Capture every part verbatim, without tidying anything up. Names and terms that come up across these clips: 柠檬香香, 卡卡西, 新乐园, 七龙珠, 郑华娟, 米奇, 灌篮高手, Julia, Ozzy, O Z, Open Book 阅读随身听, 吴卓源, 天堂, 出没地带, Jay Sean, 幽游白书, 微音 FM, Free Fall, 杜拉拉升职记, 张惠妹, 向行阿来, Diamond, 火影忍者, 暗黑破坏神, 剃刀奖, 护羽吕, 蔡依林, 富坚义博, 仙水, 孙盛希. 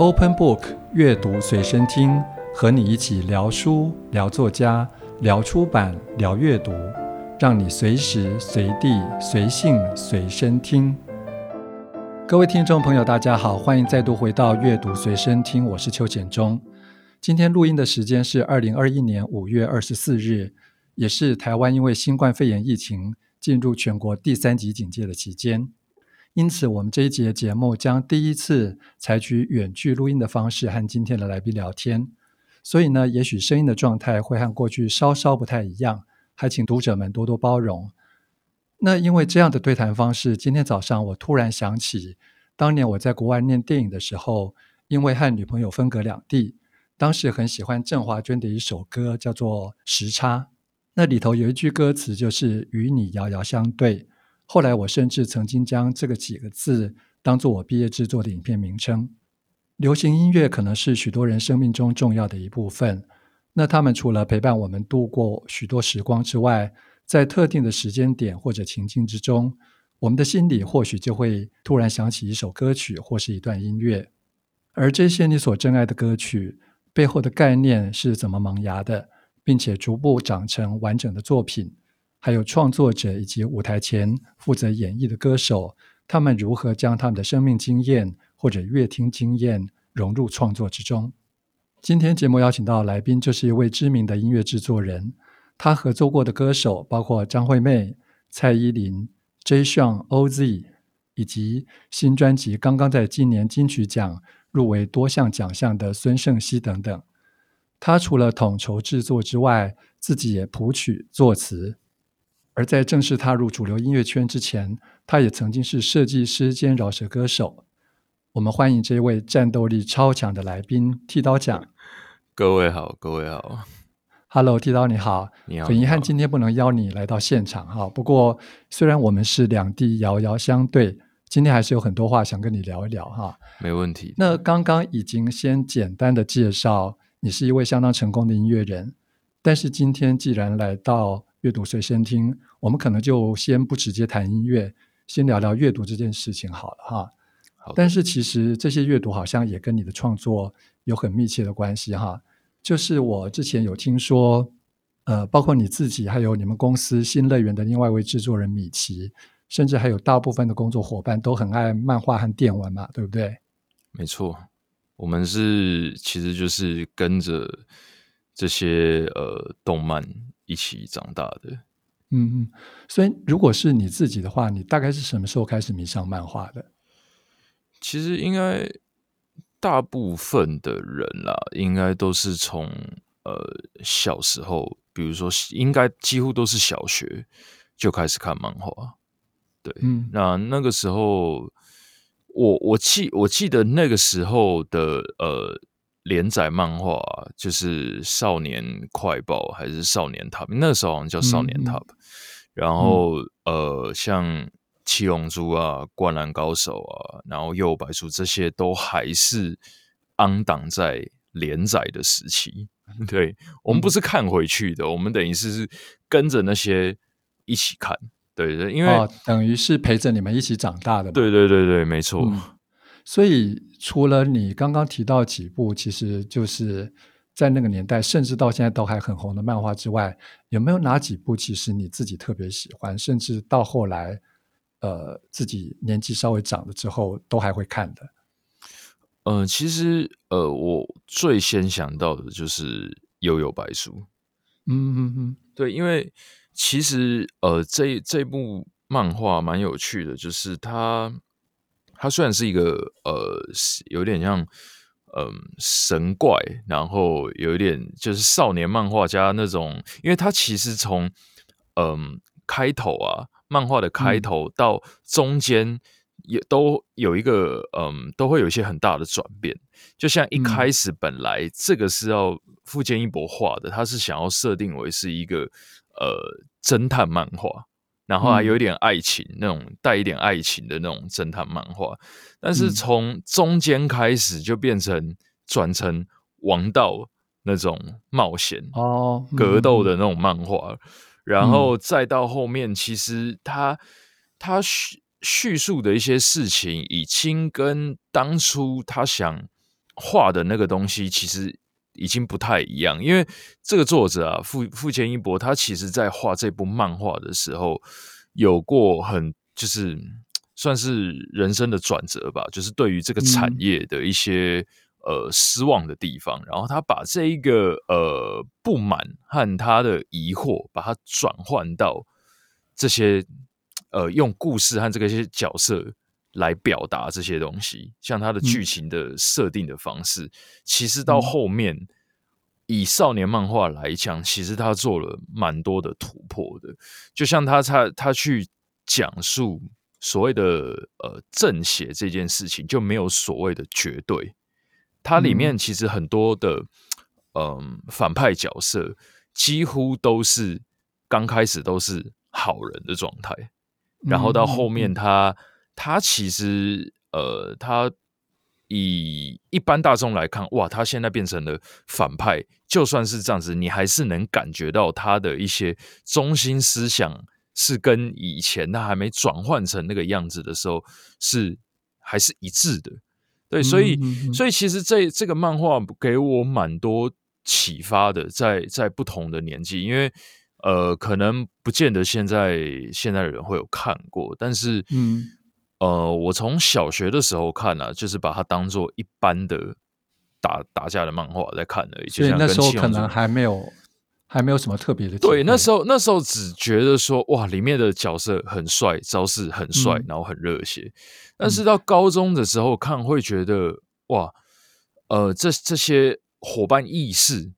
Open Book 阅读随身听，和你一起聊书、聊作家、聊出版、聊阅读，让你随时随地随性随身听。各位听众朋友大家好，欢迎再度回到阅读随身听，我是邱简中。今天录音的时间是二零二一年五月二十四日，也是台湾因为新冠肺炎疫情进入全国第三级警戒的期间，因此我们这一节节目将第一次采取远距录音的方式和今天的来宾聊天，所以呢，也许声音的状态会和过去稍稍不太一样，还请读者们多多包容。那因为这样的对谈方式，今天早上我突然想起当年我在国外念电影的时候，因为和女朋友分隔两地，当时很喜欢郑华娟的一首歌叫做《时差》，那里头有一句歌词就是与你遥遥相对，后来我甚至曾经将这个几个字当作我毕业制作的影片名称。流行音乐可能是许多人生命中重要的一部分，那他们除了陪伴我们度过许多时光之外，在特定的时间点或者情境之中，我们的心里或许就会突然想起一首歌曲或是一段音乐，而这些你所珍爱的歌曲背后的概念是怎么萌芽的，并且逐步长成完整的作品，还有创作者以及舞台前负责演绎的歌手，他们如何将他们的生命经验或者乐听经验融入创作之中。今天节目邀请到的来宾就是一位知名的音乐制作人，他合作过的歌手包括张惠妹、蔡依林、Jay Sean、O Z， 以及新专辑刚刚在今年金曲奖入围多项奖项的孙盛希等等。他除了统筹制作之外，自己也谱曲作词，而在正式踏入主流音乐圈之前，他也曾经是设计师兼饶舌歌手。我们欢迎这位战斗力超强的来宾剃刀奖。各位好，各位好。Hello， 剃刀你好。你好。很遗憾今天不能邀你来到现场哈，不过虽然我们是两地遥遥相对，今天还是有很多话想跟你聊一聊哈。没问题。那刚刚已经先简单的介绍你是一位相当成功的音乐人，但是今天既然来到阅读随身听，我们可能就先不直接谈音乐，先聊聊阅读这件事情好了哈。好，但是其实这些阅读好像也跟你的创作有很密切的关系哈。就是我之前有听说呃，包括你自己还有你们公司新乐园的另外一位制作人米奇，甚至还有大部分的工作伙伴都很爱漫画和电玩嘛，对不对？没错，我们是其实就是跟着这些呃动漫一起长大的。嗯，所以如果是你自己的话，你大概是什么时候开始迷上漫画的？其实应该大部分的人啦，应该都是从呃小时候，比如说应该几乎都是小学就开始看漫画。对，嗯，那那个时候我我记我记得那个时候的呃。连载漫画、啊、就是少年快报还是少年 Top， 那个时候好像叫少年 Top、嗯、然后、嗯、呃像七龙珠啊、灌篮高手啊，然后幽游白书，这些都还是昂档在连载的时期。对，我们不是看回去的、嗯、我们等于是跟着那些一起看。对对，因为、哦、等于是陪着你们一起长大的。对对对对，没错、嗯。所以除了你刚刚提到几部其实就是在那个年代甚至到现在都还很红的漫画之外，有没有哪几部其实你自己特别喜欢，甚至到后来呃，自己年纪稍微长了之后都还会看的？呃，其实呃，我最先想到的就是幽游白书。嗯嗯嗯，对，因为其实呃，这这部漫画蛮有趣的，就是它它虽然是一个呃，有点像嗯、呃、神怪，然后有一点就是少年漫画家那种，因为它其实从嗯、呃、开头啊，漫画的开头到中间也都有一个嗯、呃，都会有一些很大的转变。就像一开始本来、嗯、这个是要富坚义博画的，他是想要设定为是一个呃侦探漫画。然后还有一点爱情、嗯、那种带一点爱情的那种侦探漫画，但是从中间开始就变成转成王道那种冒险、哦嗯、格斗的那种漫画，然后再到后面其实他他叙述的一些事情已经跟当初他想画的那个东西其实已经不太一样，因为这个作者啊，富富坚义博，他其实在画这部漫画的时候，有过很就是算是人生的转折吧，就是对于这个产业的一些、嗯、呃失望的地方，然后他把这一个呃不满和他的疑惑，把它转换到这些呃用故事和这些角色来表达这些东西，像他的剧情的设定的方式、嗯、其实到后面、嗯、以少年漫画来讲，其实他做了蛮多的突破的，就像他他他去讲述所谓的呃正邪这件事情，就没有所谓的绝对，他里面其实很多的嗯、呃、反派角色几乎都是刚开始都是好人的状态，然后到后面他、嗯嗯他其实，呃，他以一般大众来看，哇，他现在变成了反派，就算是这样子，你还是能感觉到他的一些中心思想是跟以前他还没转换成那个样子的时候是还是一致的。对，所以，嗯嗯嗯所以其实这这个漫画给我蛮多启发的，在在不同的年纪，因为呃，可能不见得现在现在的人会有看过，但是，嗯。呃，我从小学的时候看啊，就是把它当作一般的打打架的漫画在看而已。所以那时候可能还没有还没有什么特别的。对，那时候那时候只觉得说，哇，里面的角色很帅，招式很帅，嗯、然后很热血。但是到高中的时候看，会觉得哇，呃，这这些伙伴意识，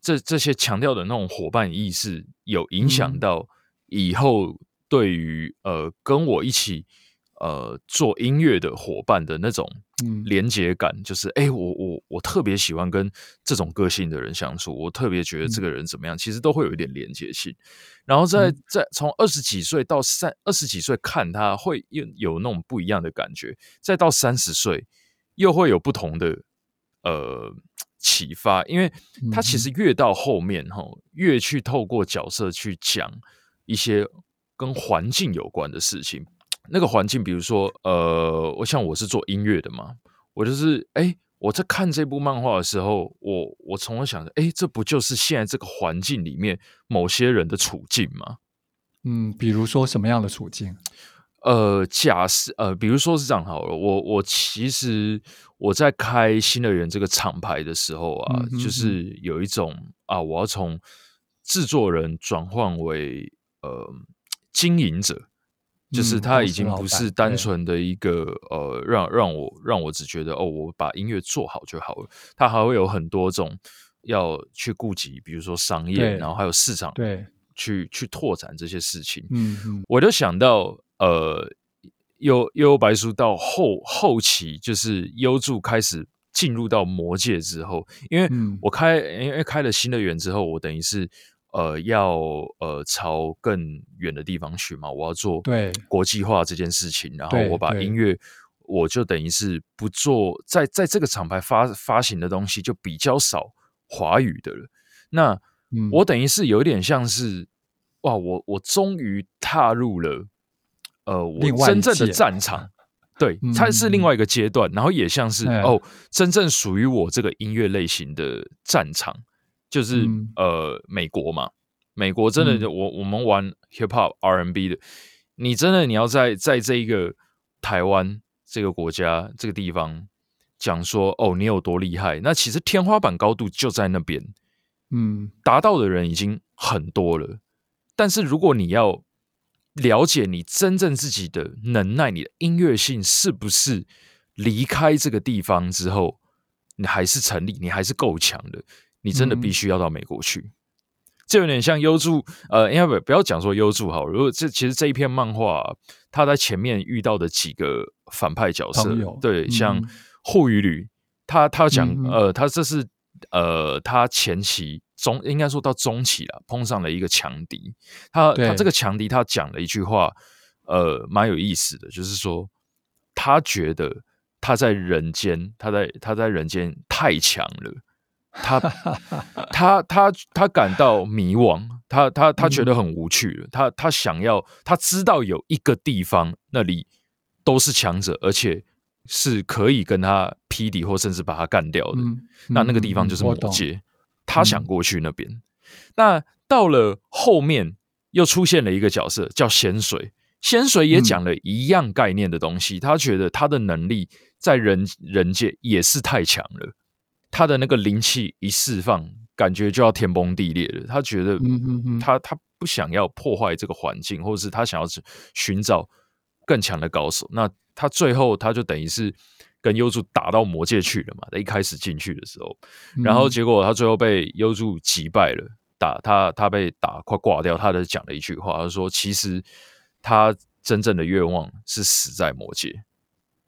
这这些强调的那种伙伴意识，有影响到以后对于、嗯、呃跟我一起。呃，做音乐的伙伴的那种连结感，嗯、就是哎、欸，我我我特别喜欢跟这种个性的人相处，我特别觉得这个人怎么样，嗯、其实都会有一点连结性。然后在在从二十几岁到三二十几岁看他，会有有那种不一样的感觉，再到三十岁又会有不同的呃启发，因为他其实越到后面齁，越去透过角色去讲一些跟环境有关的事情。那个环境，比如说，呃，我像我是做音乐的嘛，我就是，哎，我在看这部漫画的时候，我我从来想着，哎，这不就是现在这个环境里面某些人的处境吗？嗯，比如说什么样的处境？呃，假设，呃，比如说是这样好了，我我其实我在开新乐园这个厂牌的时候啊，嗯嗯嗯就是有一种啊，我要从制作人转换为呃经营者。就是他已经不是单纯的一个、嗯、呃，让让我让我只觉得哦，我把音乐做好就好了。他还会有很多种要去顾及，比如说商业，然后还有市场，对，去去拓展这些事情。嗯，嗯我就想到呃，幽幽白书到后后期，就是幽助开始进入到魔界之后，因为我开、嗯、因为开了新乐园之后，我等于是。呃，要呃朝更远的地方去嘛？我要做国际化这件事情，然后我把音乐，我就等于是不做，在在这个厂牌发发行的东西就比较少华语的了。那、嗯、我等于是有点像是，哇，我我终于踏入了呃我真正的战场，对，它是另外一个阶段，嗯、然后也像是、哎、哦，真正属于我这个音乐类型的战场。就是、嗯、呃，美国嘛，美国真的，嗯、我我们玩 hip hop R and B 的，你真的你要在在这一个台湾这个国家这个地方讲说哦，你有多厉害？那其实天花板高度就在那边，嗯，达到的人已经很多了。但是如果你要了解你真正自己的能耐，你的音乐性是不是离开这个地方之后，你还是成立，你还是够强的。你真的必须要到美国去，这、嗯、有点像幽助，呃，因为不要讲说幽助好了，如果这其实这一篇漫画、啊，他在前面遇到的几个反派角色，对，嗯、像护羽吕，他他讲、嗯、呃，他这是呃，他前期中应该说到中期了，碰上了一个强敌，他他这个强敌他讲了一句话，呃，蛮有意思的，就是说他觉得他在人间，他在他在人间太强了。他他他他感到迷惘，他他他觉得很无趣了。嗯、他他想要，他知道有一个地方那里都是强者，而且是可以跟他匹敌或甚至把他干掉的、嗯、那那个地方就是魔界、嗯、他想过去那边、嗯、那到了后面又出现了一个角色叫仙水，仙水也讲了一样概念的东西、嗯、他觉得他的能力在 人, 人界也是太强了，他的那个灵气一释放感觉就要天崩地裂了，他觉得 他,、嗯、哼哼他不想要破坏这个环境，或者是他想要寻找更强的高手，那他最后他就等于是跟幽助打到魔界去了嘛，一开始进去的时候，然后结果他最后被幽助击败了，打他他被打快挂掉，他就讲了一句话，他说其实他真正的愿望是死在魔界、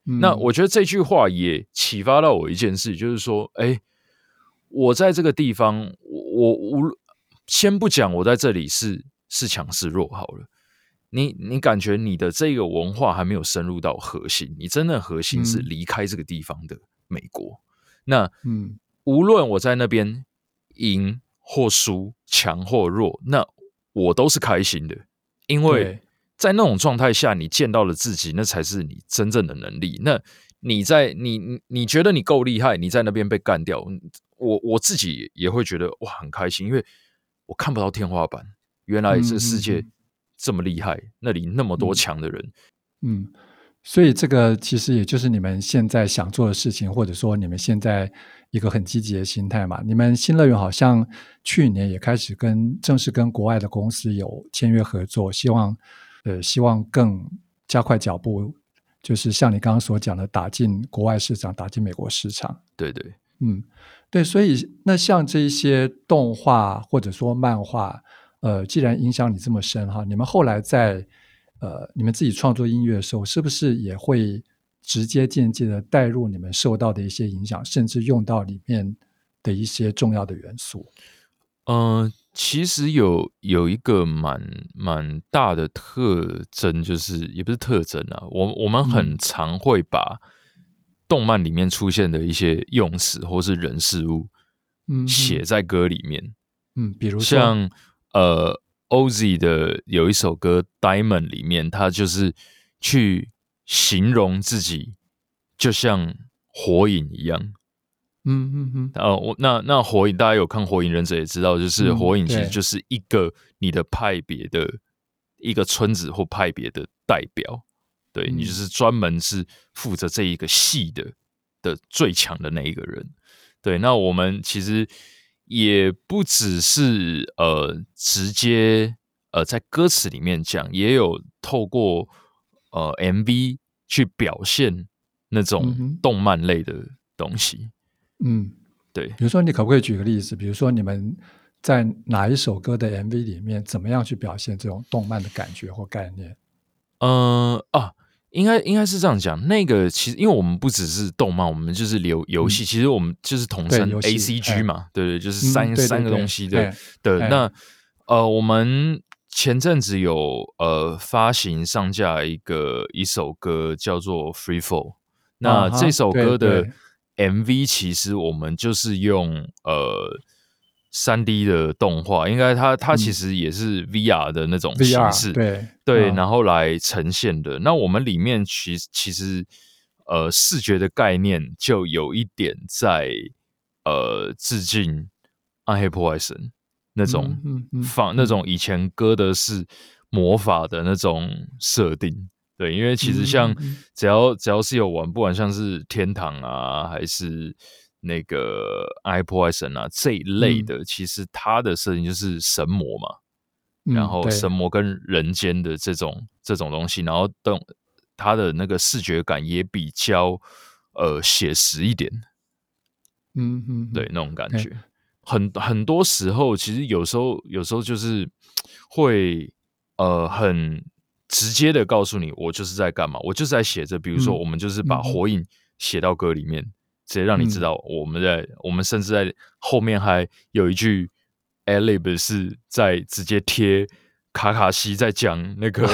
嗯、那我觉得这句话也启发到我一件事，就是说哎，我在这个地方 我, 我先不讲我在这里是是强是弱好了，你你感觉你的这个文化还没有深入到核心，你真的核心是离开这个地方的美国、嗯、那、嗯、无论我在那边赢或输强或弱，那我都是开心的，因为在那种状态下你见到了自己，那才是你真正的能力，那你在你你觉得你够厉害，你在那边被干掉，我我自己也会觉得哇很开心，因为我看不到天花板，原来这世界这么厉害、嗯、那里那么多强的人。 嗯, 嗯，所以这个其实也就是你们现在想做的事情，或者说你们现在一个很积极的心态嘛。你们新乐园好像去年也开始跟正式跟国外的公司有签约合作，希望呃希望更加快脚步，就是像你刚刚所讲的打进国外市场，打进美国市场。对对，嗯，对，所以那像这一些动画或者说漫画，呃，既然影响你这么深哈，你们后来在呃你们自己创作音乐的时候，是不是也会直接间接的带入你们受到的一些影响，甚至用到里面的一些重要的元素？嗯、呃，其实有有一个蛮蛮大的特征，就是也不是特征啊，我我们很常会把动漫里面出现的一些用词或是人事物写在歌里面。嗯，比如说像呃 Ozzy 的有一首歌 Diamond 里面，他就是去形容自己就像火影一样。嗯嗯嗯，呃，那那火影大家有看火影忍者也知道，就是火影其实就是一个你的派别的、嗯、一个村子或派别的代表。对，你就是专门是负责这一个系的的最强的那一个人。对，那我们其实也不只是呃直接呃在歌词里面讲，也有透过呃 M V 去表现那种动漫类的东西。嗯，对。比如说，你可不可以举个例子？比如说你们在哪一首歌的 M V 里面，怎么样去表现这种动漫的感觉或概念？呃啊。应该应该是这样讲，那个其实因为我们不只是动漫，我们就是游游戏，其实我们就是统称 A C G 嘛， 对, 对, 对，就是三、嗯、对对对三个东西的。对, 对, 对，那呃，我们前阵子有呃发行上架一个一首歌叫做《Free Fall》，那这首歌的 M V 其实我们就是用呃三 D 的动画，应该它它其实也是 V R 的那种形式，嗯、对对、嗯，然后来呈现的。那我们里面其其实呃视觉的概念就有一点在呃致敬《暗黑破坏神》那种、嗯嗯嗯、仿那种以前哥德式魔法的那种设定。对，因为其实像只要、嗯嗯、只要是有玩，不管像是天堂啊，还是那个暗黑破坏神啊这一类的、嗯、其实它的设定就是神魔嘛、嗯、然后神魔跟人间的这种这种东西，然后它的那个视觉感也比较呃写实一点。嗯嗯，对，那种感觉、欸、很很多时候其实有时候有时候就是会呃很直接的告诉你我就是在干嘛，我就是在写着，比如说我们就是把火影写到歌里面、嗯嗯，直接让你知道我们在、嗯、我们甚至在后面还有一句 ad-lib 是在直接贴卡卡西在讲那个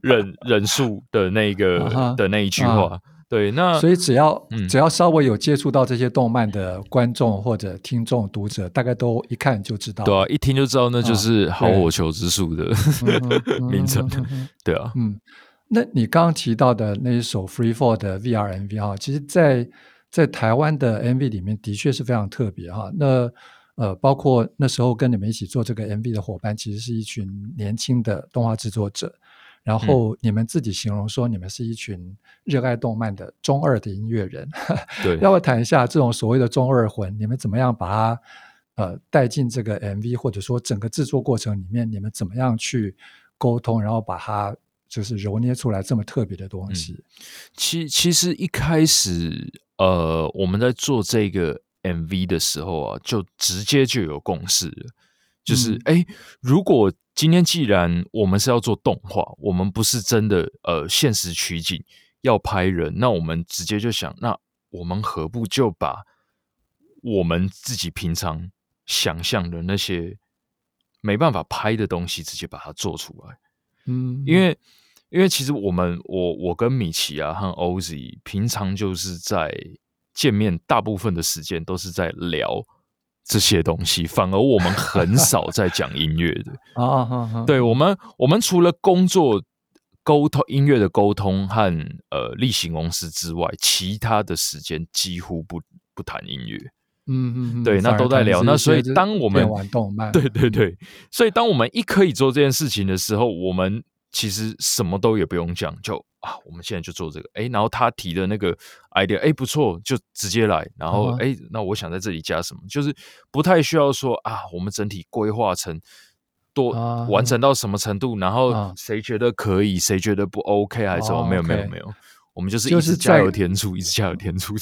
忍忍术的那个、啊、的那一句话、啊、对，那所以只要、嗯、只要稍微有接触到这些动漫的观众或者听众读者，大概都一看就知道，对啊，一听就知道那就是好火球之术的、啊、名称、嗯嗯嗯嗯嗯、对啊，嗯，那你刚刚提到的那一首 Free Fall 的 V R M V 哈，其实在在台湾的 M V 里面的确是非常特别哈。那呃，包括那时候跟你们一起做这个 M V 的伙伴，其实是一群年轻的动画制作者。然后你们自己形容说，你们是一群热爱动漫的中二的音乐人。对，要不要谈一下这种所谓的中二魂？你们怎么样把它呃带进这个 M V， 或者说整个制作过程里面，你们怎么样去沟通，然后把它？就是揉捏出来这么特别的东西、嗯、其, 其实一开始呃，我们在做这个 M V 的时候啊，就直接就有共识了，就是哎、嗯，如果今天既然我们是要做动画，我们不是真的呃现实取景要拍人，那我们直接就想，那我们何不就把我们自己平常想象的那些没办法拍的东西直接把它做出来。嗯，因为因为其实我们我我跟米奇啊和 Oz 平常就是在见面，大部分的时间都是在聊这些东西，反而我们很少在讲音乐的啊。对，我们我们除了工作沟通、音乐的沟通和呃例行公事之外，其他的时间几乎不不谈音乐。嗯嗯，对，那都在聊。那所以当我们玩动漫，对对对，所以当我们一可以做这件事情的时候，我们其实什么都也不用讲，就啊，我们现在就做这个。哎，然后他提的那个 idea， 哎，不错，就直接来。然后哎、嗯，那我想在这里加什么，就是不太需要说啊，我们整体规划成多、嗯、完成到什么程度，然后谁觉得可以，嗯、谁觉得不 OK 还是什么？哦、没有、okay、没有没有。我们就是一直加油添醋、就是、一直加油添醋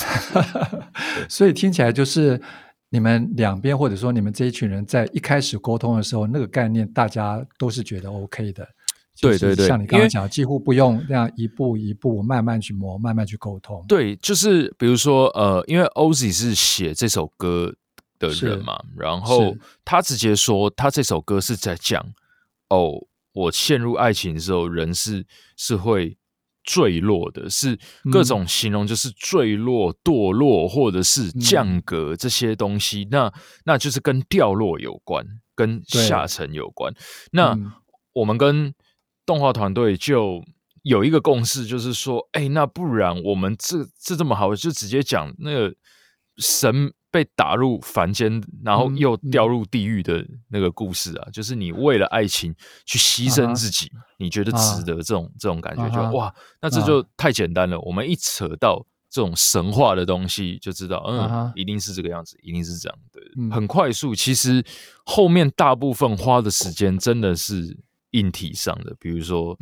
所以听起来就是你们两边或者说你们这一群人在一开始沟通的时候，那个概念大家都是觉得 OK 的。对对对，像你刚刚讲几乎不用这样一步一步慢慢去磨，慢慢去沟通。对，就是比如说呃，因为 Ozzy 是写这首歌的人嘛，然后他直接说他这首歌是在讲哦，我陷入爱情的时候人是是会坠落的，是各种形容，就是坠落、堕落或者是降格这些东西、嗯、那那就是跟掉落有关，跟下沉有关。那、嗯、我们跟动画团队就有一个共识，就是说哎、欸，那不然我们这这这么好，就直接讲那个神被打入凡间然后又掉入地狱的那个故事啊、嗯嗯、就是你为了爱情去牺牲自己、啊、你觉得值得这种、啊、这种感觉、啊、就哇，那这就太简单了、啊、我们一扯到这种神话的东西就知道嗯、啊、一定是这个样子，一定是这样的、嗯、很快速。其实后面大部分花的时间真的是硬体上的，比如说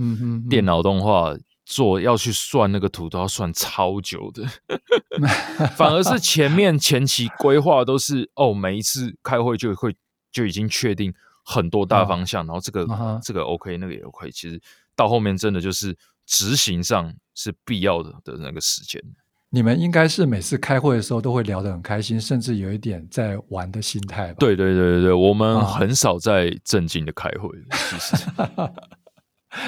电脑动画、嗯嗯嗯做要去算那个图都要算超久的反而是前面前期规划都是哦，每一次开会就会就已经确定很多大方向、啊、然后这个、啊、这个 OK 那个也 OK， 其实到后面真的就是执行上是必要的的那个时间。你们应该是每次开会的时候都会聊得很开心，甚至有一点在玩的心态吧？对对对对，我们很少在正经的开会、啊、其实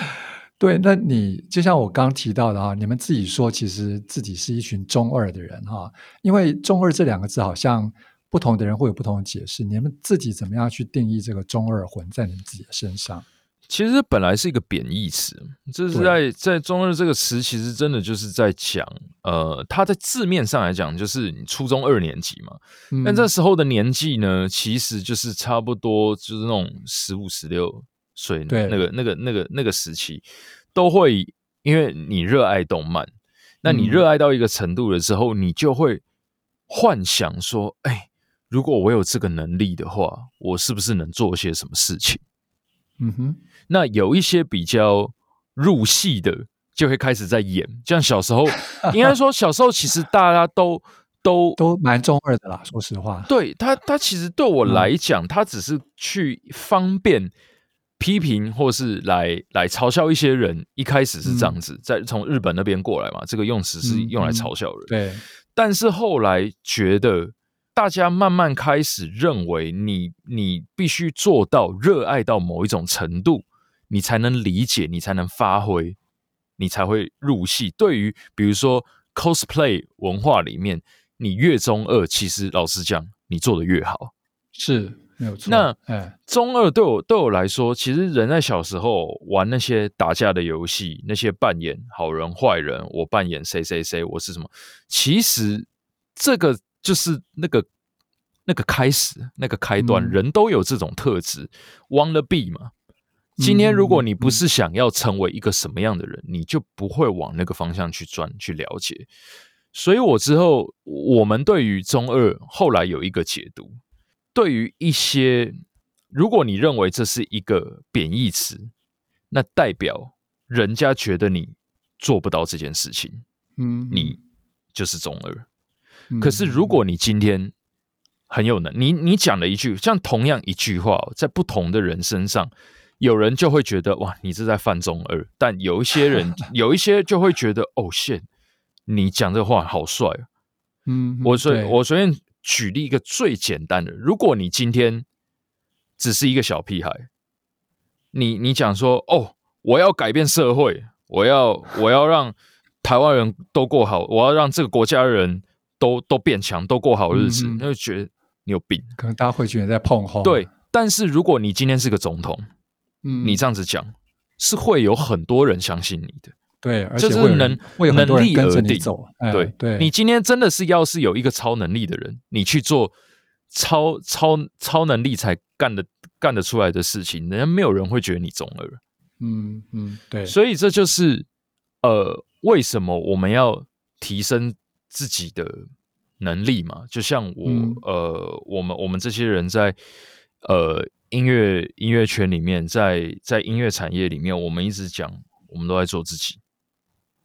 对，那你就像我刚提到的哈，你们自己说其实自己是一群中二的人哈，因为中二这两个字好像不同的人会有不同的解释，你们自己怎么样去定义这个中二魂在你们自己的身上？其实本来是一个贬义词，这是在在中二这个词其实真的就是在讲呃，它在字面上来讲就是你初中二年级嘛、嗯、但这时候的年纪呢其实就是差不多就是那种十五十六所以那个那个那个那个时期都会，因为你热爱动漫，那你热爱到一个程度的时候、嗯、你就会幻想说哎、欸，如果我有这个能力的话我是不是能做些什么事情。嗯哼，那有一些比较入戏的就会开始在演，像小时候应该说小时候其实大家都都都蛮中二的啦，说实话。对，他他其实对我来讲他、嗯、只是去方便批评或是来来嘲笑一些人，一开始是这样子，在、嗯、从日本那边过来嘛，这个用词是用来嘲笑人、嗯嗯、对，但是后来觉得大家慢慢开始认为你你必须做到热爱到某一种程度你才能理解，你才能发挥，你才会入戏。对于比如说 cosplay 文化里面，你越中二其实老实讲你做得越好，是没有错。那、哎、中二对我对我来说，其实人在小时候玩那些打架的游戏，那些扮演好人坏人，我扮演谁谁谁，我是什么，其实这个就是那个那个开始，那个开端、嗯、人都有这种特质 wanna be 嘛。今天如果你不是想要成为一个什么样的人、嗯、你就不会往那个方向去钻去了解。所以我之后我们对于中二后来有一个解读，对于一些如果你认为这是一个贬义词，那代表人家觉得你做不到这件事情、嗯、你就是中二、嗯、可是如果你今天很有能力，你讲了一句像同样一句话、哦、在不同的人身上，有人就会觉得哇，你是在犯中二，但有一些人有一些就会觉得哦 shit， 你讲这话好帅、啊、嗯，我随我随便举例一个最简单的，如果你今天只是一个小屁孩，你你讲说哦，我要改变社会，我要我要让台湾人都过好，我要让这个国家的人都都变强，都过好日子，那、嗯、就觉得你有病，可能大家会觉得在碰轰。对，但是如果你今天是个总统。你这样子讲是会有很多人相信你的，对，而且会有人能力而定。哎、对, 对，你今天真的是要是有一个超能力的人，你去做 超, 超, 超能力才干 得, 干得出来的事情，人家没有人会觉得你中二。嗯嗯，对。所以这就是呃，为什么我们要提升自己的能力嘛？就像我、嗯、呃，我们我们这些人在呃。音乐音乐圈里面，在在音乐产业里面，我们一直讲，我们都在做自己。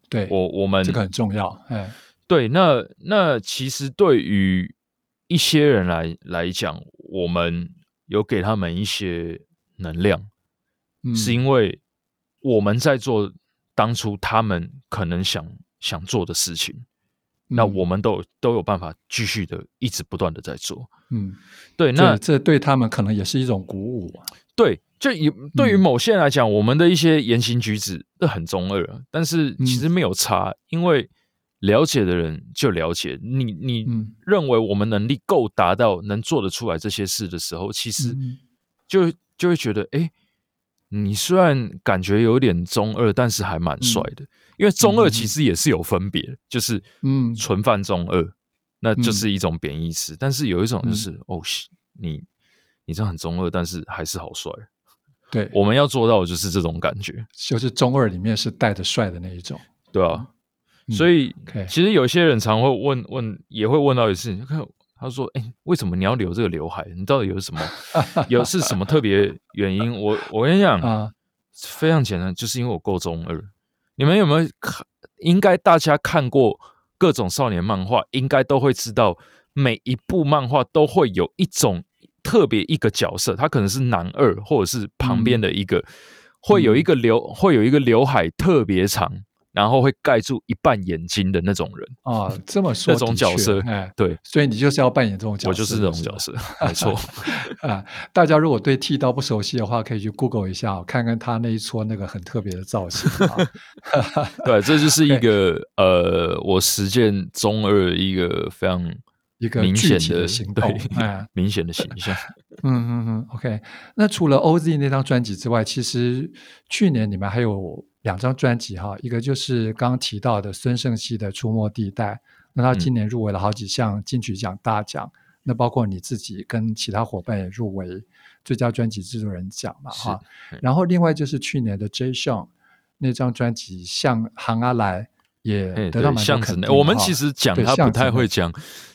对，我我们这个很重要。哎，对，那那其实对于一些人来来讲，我们有给他们一些能量、嗯，是因为我们在做当初他们可能想想做的事情。那我们都有都有办法继续的一直不断的在做，嗯，对，那这对他们可能也是一种鼓舞、啊、对，就以对于某些人来讲、嗯，我们的一些言行举止那很中二、啊，但是其实没有差、嗯，因为了解的人就了解，你你认为我们能力够达到能做得出来这些事的时候，其实就、嗯、就会觉得，哎、欸，你虽然感觉有点中二，但是还蛮帅的。嗯，因为中二其实也是有分别、嗯，就是纯犯中二、嗯，那就是一种贬义词、嗯。但是有一种就是、嗯、哦，你你这样很中二，但是还是好帅。对，我们要做到的就是这种感觉，就是中二里面是带着帅的那一种。对啊，嗯、所以、嗯 okay、其实有些人常会问问，也会问到一次，他说：“哎、欸，为什么你要留这个刘海？你到底有什么有是什么特别原因？”我我跟你讲、啊、非常简单，就是因为我够中二。你们有没有看？应该大家看过各种少年漫画，应该都会知道，每一部漫画都会有一种特别一个角色，他可能是男二，或者是旁边的一个，嗯、会有一个刘、嗯，会有一个刘海特别长，然后会盖住一半眼睛的那种人啊，这么说那种角色、哎，对，所以你就是要扮演这种角色，我就是这种角色，没错啊。大家如果对剃刀不熟悉的话，可以去 Google 一下、哦，看看他那一撮那个很特别的造型、啊。对，这就是一个呃，我实践中二一个非常一个明显 的, 的行动，哎、明显的形象。嗯嗯嗯 ，OK。那除了 O Z 那张专辑之外，其实去年你们还有。两张专辑哈，一个就是刚刚提到的孙盛希的《出没地带》，那他今年入围了好几项金曲奖大奖、嗯，那包括你自己跟其他伙伴也入围最佳专辑制作人奖嘛哈。然后另外就是去年的 Jay Sean 那张专辑《向行阿来》也得到蛮多肯定。我们其实讲他不太会讲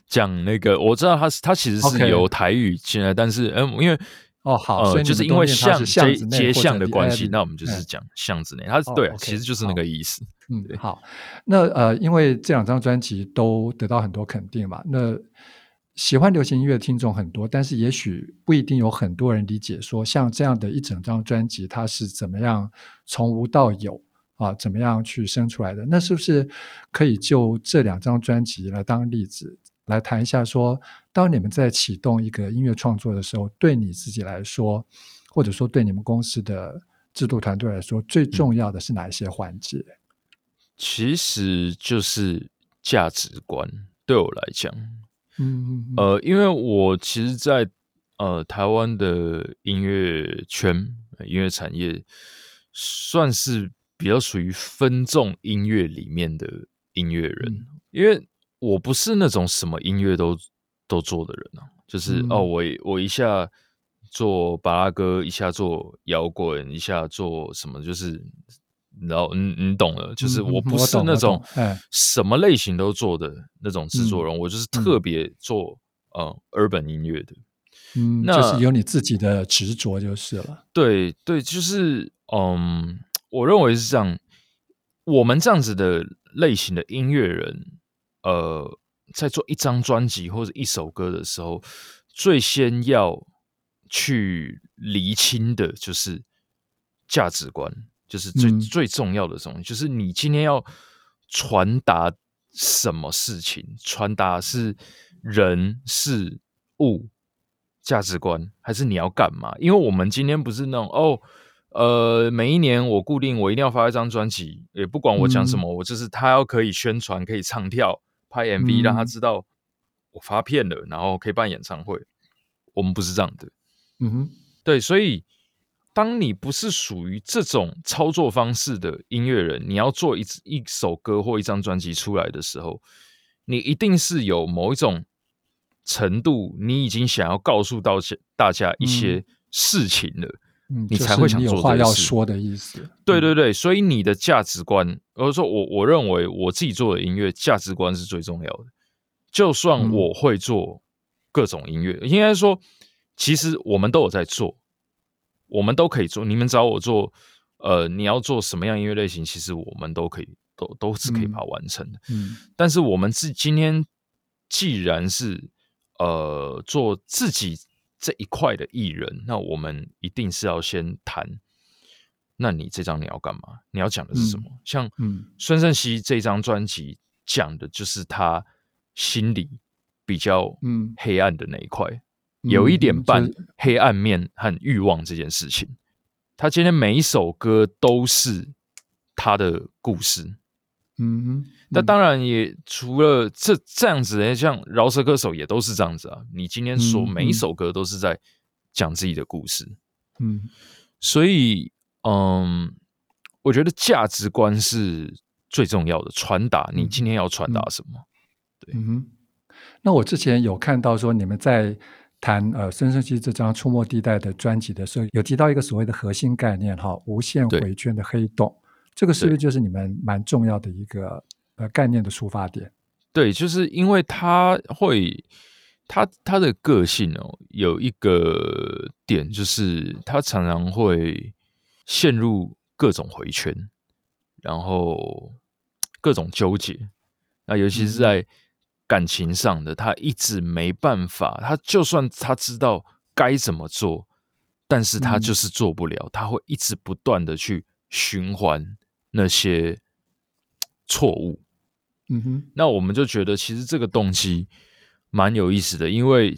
讲那个，我知道他他其实是由台语进来， okay. 但是嗯，因为。哦，好，呃、所以就是因为巷街巷的关系，那我们就是讲巷子内，它是、哦、对、okay, 其实就是那个意思。嗯，好，那呃，因为这两张专辑都得到很多肯定嘛，那喜欢流行音乐的听众很多，但是也许不一定有很多人理解说，像这样的一整张专辑，它是怎么样从无到有啊，怎么样去生出来的？那是不是可以就这两张专辑来当例子？来谈一下说，当你们在启动一个音乐创作的时候，对你自己来说，或者说对你们公司的制度团队来说，最重要的是哪一些环节？其实就是价值观，对我来讲，嗯，呃，因为我其实在呃，台湾的音乐圈、音乐产业算是比较属于分众音乐里面的音乐人、嗯，因为我不是那种什么音乐都都做的人啊，就是、嗯、哦，我我一下做巴拉歌，一下做摇滚，一下做什么，就是然后你你懂了，就是我不是那种什么类型都做的那种制作人，嗯、我就是特别做、嗯、呃 urban 音乐的。嗯，就是有你自己的执着就是了。对对，就是嗯，我认为是这样。我们这样子的类型的音乐人，呃，在做一张专辑或者一首歌的时候，最先要去厘清的就是价值观，就是最、嗯、最重要的东西，就是你今天要传达什么事情，传达是人事物。价值观还是你要干嘛？因为我们今天不是那种哦，呃，每一年我固定我一定要发一张专辑，也不管我讲什么，嗯、我就是他要可以宣传，可以唱跳、拍 M V，、嗯、让他知道我发片了，然后可以办演唱会。我们不是这样的，嗯哼，对，所以当你不是属于这种操作方式的音乐人，你要做 一, 一首歌或一张专辑出来的时候，你一定是有某一种。程度你已经想要告诉到大家一些事情了、嗯、你才会想做这个事、就是、你有话要说的意思。对对对，所以你的价值观，我说我我认为我自己做的音乐价值观是最重要的。就算我会做各种音乐、嗯、应该说其实我们都有在做，我们都可以做，你们找我做呃，你要做什么样音乐类型，其实我们都可以 都, 都是可以把它完成的、嗯嗯、但是我们自今天既然是呃，做自己这一块的艺人，那我们一定是要先谈，那你这张你要干嘛？你要讲的是什么？嗯、像孙盛希这张专辑讲的就是他心里比较黑暗的那一块，嗯、有一点半黑暗面和欲望这件事情。他今天每一首歌都是他的故事。嗯，那、嗯、当然也除了这这样子，像饶舌歌手也都是这样子啊。你今天说每一首歌都是在讲自己的故事，嗯，所以嗯，我觉得价值观是最重要的，传达你今天要传达什么。嗯、对、嗯，那我之前有看到说你们在谈呃孙盛希这张《触摸地带》的专辑的时候，有提到一个所谓的核心概念哈，无限回圈的黑洞。这个是不是就是你们蛮重要的一个呃概念的出发点？对，就是因为他会他他的个性哦，有一个点就是他常常会陷入各种回圈，然后各种纠结。那尤其是在感情上的，嗯、他一直没办法。他就算他知道该怎么做，但是他就是做不了。嗯、他会一直不断的去循环。那些错误，嗯哼，那我们就觉得其实这个东西蛮有意思的，因为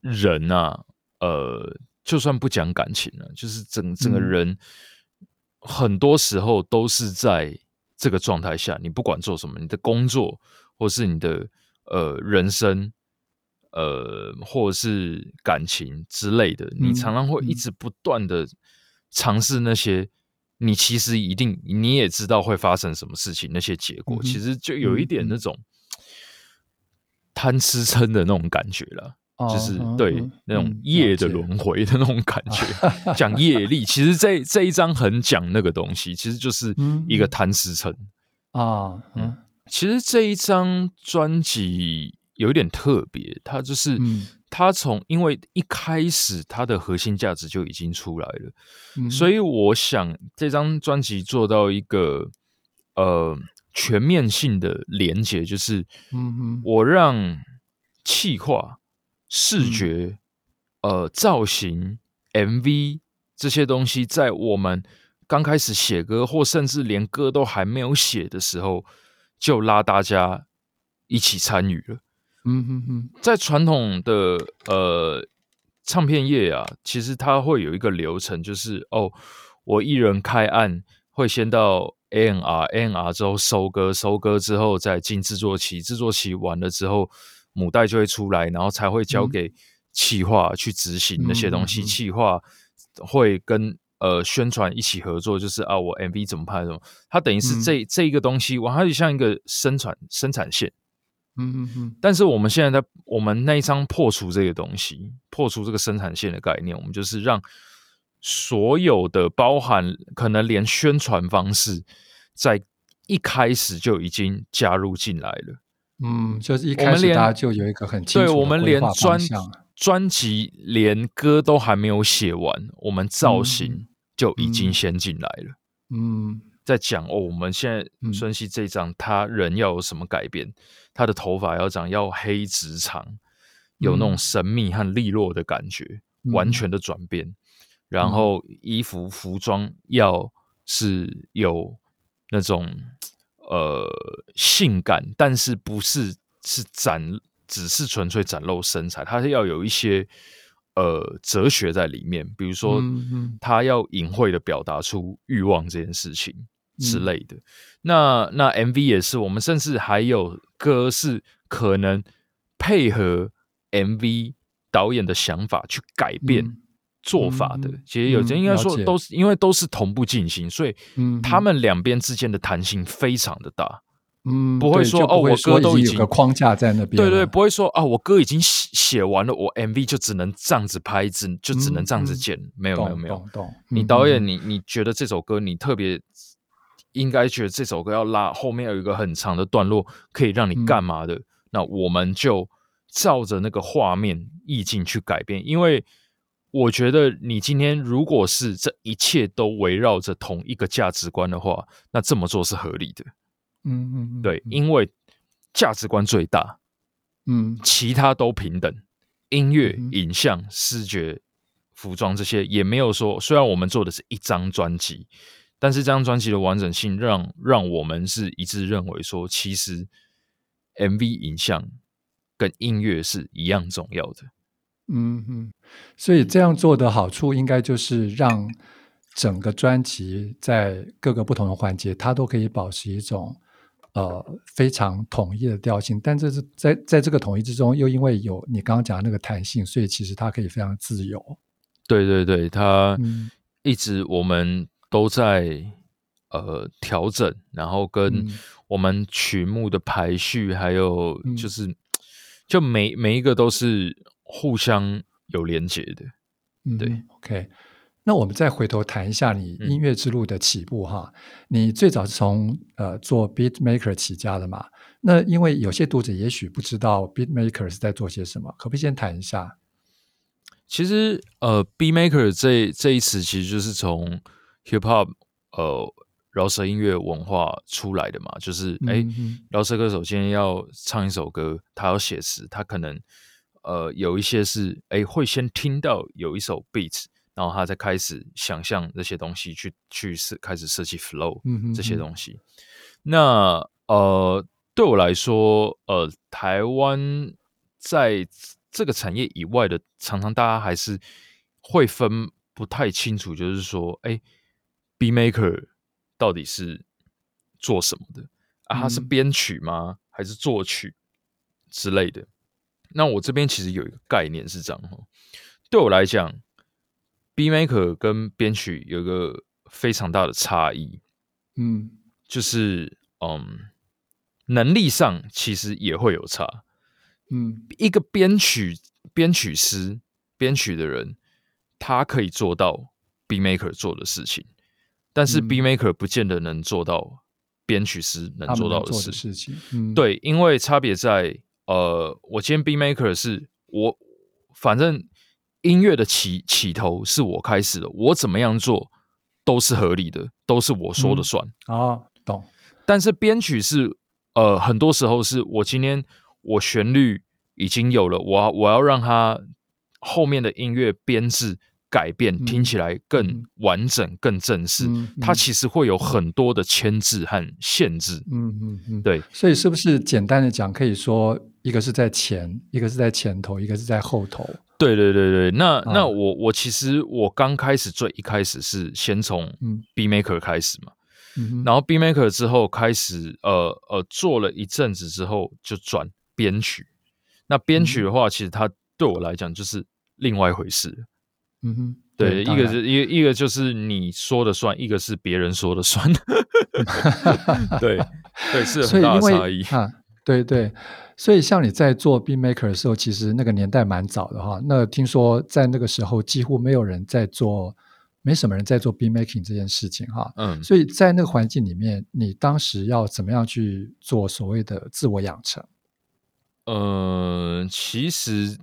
人啊，呃，就算不讲感情了、啊，就是整整个人、嗯，很多时候都是在这个状态下，你不管做什么，你的工作或是你的呃人生，呃，或是感情之类的，你常常会一直不断的尝试那些。你其实一定你也知道会发生什么事情，那些结果、嗯、其实就有一点那种贪吃撑的那种感觉了、哦，就是、嗯、对、嗯、那种业的轮回的那种感觉。讲、嗯、业力，其实这这一章很讲那个东西，其实就是一个贪吃撑啊、嗯嗯。其实这一张专辑有一点特别，它就是、嗯、它从因为一开始它的核心价值就已经出来了，嗯、所以我想这张专辑做到一个呃全面性的连结，就是我让企划、视觉、嗯、呃造型、M V 这些东西，在我们刚开始写歌或甚至连歌都还没有写的时候，就拉大家一起参与了。嗯哼哼，在传统的呃唱片业啊，其实它会有一个流程，就是哦，我艺人开案会先到 A N R，A N R 之后收歌，收歌之后再进制作期，制作期完了之后母带就会出来，然后才会交给企划去执行那些东西，嗯嗯嗯企划会跟呃宣传一起合作，就是啊我 M V 怎么拍什么，它等于是这、嗯、这一个东西，它就像一个生产生产线。嗯嗯嗯，但是我们现在在我们那一章破除这个东西，破除这个生产线的概念，我们就是让所有的包含可能连宣传方式在一开始就已经加入进来了。嗯，就是一开始大家就有一个很清楚的规划方向。对，我们连专专辑连歌都还没有写完，我们造型就已经先进来了。嗯。嗯在讲哦，我们现在孙熙这一张，他人要有什么改变？嗯、他的头发要长，要黑直长，有那种神秘和利落的感觉，嗯、完全的转变。嗯、然后衣服、服装要是有那种呃性感，但是不是是展，只是纯粹展露身材，它是要有一些呃哲学在里面。比如说，他要隐晦的表达出欲望这件事情。之类的，嗯、那那 M V 也是，我们甚至还有歌是可能配合 M V 导演的想法去改变做法的。嗯、其实有些应该说都是、嗯、因为都是同步进行，所以他们两边之间的弹性非常的大。嗯，不会说哦，我歌都已经有个框架在那边。对对，不会说啊，我歌已经写完了，我 M V 就只能这样子拍，只就只能这样子剪。嗯、没有没有没有，你导演你你觉得这首歌你特别。应该觉得这首歌要拉后面有一个很长的段落可以让你干嘛的、嗯、那我们就照着那个画面意境去改变，因为我觉得你今天如果是这一切都围绕着同一个价值观的话，那这么做是合理的。嗯嗯嗯，对，因为价值观最大，嗯，其他都平等，音乐、嗯、影像、视觉、服装这些也没有说，虽然我们做的是一张专辑，但是这张专辑的完整性让让我们是一致认为说，其实 M V 影像跟音乐是一样重要的。嗯嗯，所以这样做的好处应该就是让整个专辑在各个不同的环节，它都可以保持一种呃非常统一的调性。但这是在在这个统一之中，又因为有你刚刚讲的那个弹性，所以其实它可以非常自由。对对对，它一直我们。都在呃调整，然后跟我们曲目的排序，还有就是，嗯、就每每一个都是互相有连结的。嗯、对 ，OK。那我们再回头谈一下你音乐之路的起步哈。嗯、你最早是从呃做 beat maker 起家的嘛？那因为有些读者也许不知道 beat maker 是在做些什么，可不可以先谈一下？其实呃 beat maker 这这一词其实就是从Hip Hop 呃饶舌音乐文化出来的嘛，就是哎饶舌歌手今天要唱一首歌，他要写词，他可能呃有一些是哎会先听到有一首 beat， 然后他再开始想象这些东西去去开始设计 flow、嗯、这些东西。那呃对我来说呃台湾在这个产业以外的，常常大家还是会分不太清楚，就是说哎。Beat Maker 到底是做什么的啊？他是编曲吗？还是作曲之类的？那我这边其实有一个概念是这样哦，对我来讲 ，Beat Maker 跟编曲有一个非常大的差异。嗯，就是嗯，能力上其实也会有差。嗯，一个编曲编曲师编曲的人，他可以做到 Beat Maker 做的事情。但是 Beat Maker 不见得能做到编曲师能做到的 事,、嗯、的事情、嗯，对，因为差别在呃，我今天 Beat Maker 是我反正音乐的 起, 起头是我开始的，我怎么样做都是合理的，都是我说的算啊、嗯哦，懂。但是编曲是呃，很多时候是我今天我旋律已经有了，我我要让它后面的音乐编制。改变听起来更完整、嗯、更正式、嗯嗯，它其实会有很多的牵制和限制。嗯嗯嗯，对。所以是不是简单的讲，可以说一个是在前，一个是在前头，一个是在后头？对对对对。那、啊、那我我其实我刚开始最一开始是先从 Beat Maker 开始嘛，嗯、然后 Beat Maker 之后开始呃呃做了一阵子之后就转编曲。那编曲的话，其实它对我来讲就是另外一回事。嗯哼，对，一个是一个就是你说的算，一个是别人说的算。对对，是很大的差异。啊，对对，所以像你在做 beat maker 的时候，其实那个年代蛮早的哈。那听说在那个时候几乎没有人在做，没什么人在做 beat making 这件事情哈。嗯，所以在那个环境里面，你当时要怎么样去做所谓的自我养成？呃，其实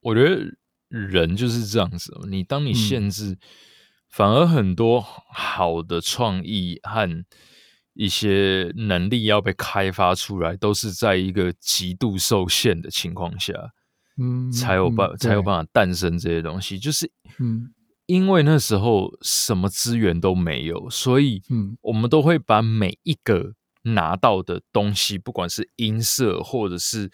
我觉得人就是这样子，你当你限制、嗯、反而很多好的创意和一些能力要被开发出来，都是在一个极度受限的情况下、嗯、才有办、嗯、才有办法诞生这些东西，就是因为那时候什么资源都没有，所以我们都会把每一个拿到的东西，不管是音色或者是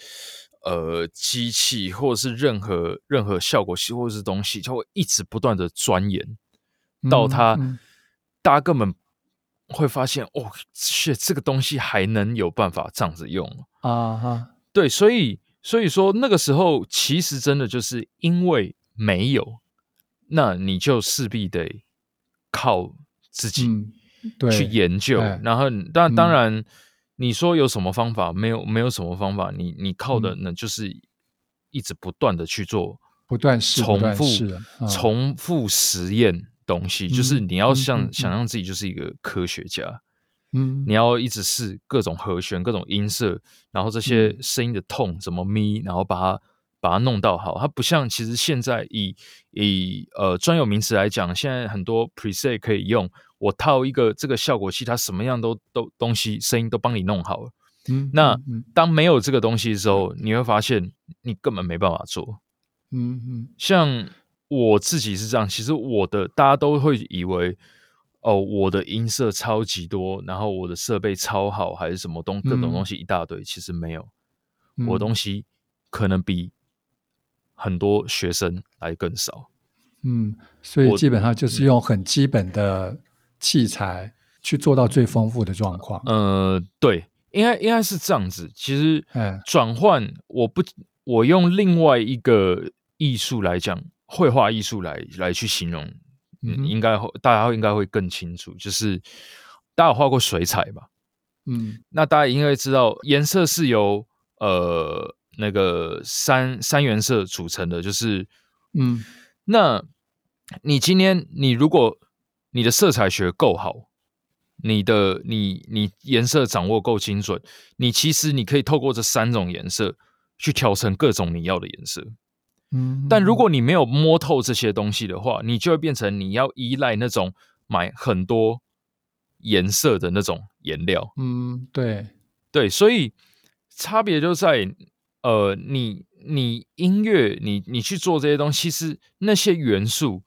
呃，机器或者是任何任何效果器或者是东西，它会一直不断的钻研，到它、嗯嗯、大家根本会发现，哦 ，shit， 这个东西还能有办法这样子用啊哈！对，所以所以说那个时候其实真的就是因为没有，那你就势必得靠自己去研究，嗯、然后但当然。嗯，你说有什么方法？没有，没有什么方法。你你靠的呢，嗯、就是一直不断的去做，不断试，重复试、嗯，重复实验东西。嗯、就是你要像、嗯、想象自己就是一个科学家，嗯，你要一直试各种和弦、各种音色，然后这些声音的tone怎么咪，然后把它把它弄到好。它不像其实现在以以呃专有名词来讲，现在很多 preset 可以用。我套一个这个效果器，它什么样都都东西声音都帮你弄好了。嗯，那嗯当没有这个东西的时候，你会发现你根本没办法做。嗯嗯，像我自己是这样，其实我的大家都会以为哦，我的音色超级多，然后我的设备超好，还是什么东各种东西一大堆，嗯、其实没有，我的东西可能比很多学生来更少。嗯，所以基本上就是用很基本的器材去做到最丰富的状况。呃，对，应该应该是这样子。其实转换，我不，我用另外一个艺术来讲，绘画艺术来来去形容，嗯、应该大家应该会更清楚。就是大家有画过水彩吧？嗯，那大家应该知道，颜色是由呃那个三三原色组成的，就是嗯，那你今天你如果你的色彩学够好，你的你你颜色掌握够精准，你其实你可以透过这三种颜色去调成各种你要的颜色。嗯，但如果你没有摸透这些东西的话，你就会变成你要依赖那种买很多颜色的那种颜料。嗯，对对，所以差别就在呃，你你音乐你你去做这些东西，其实那些元素。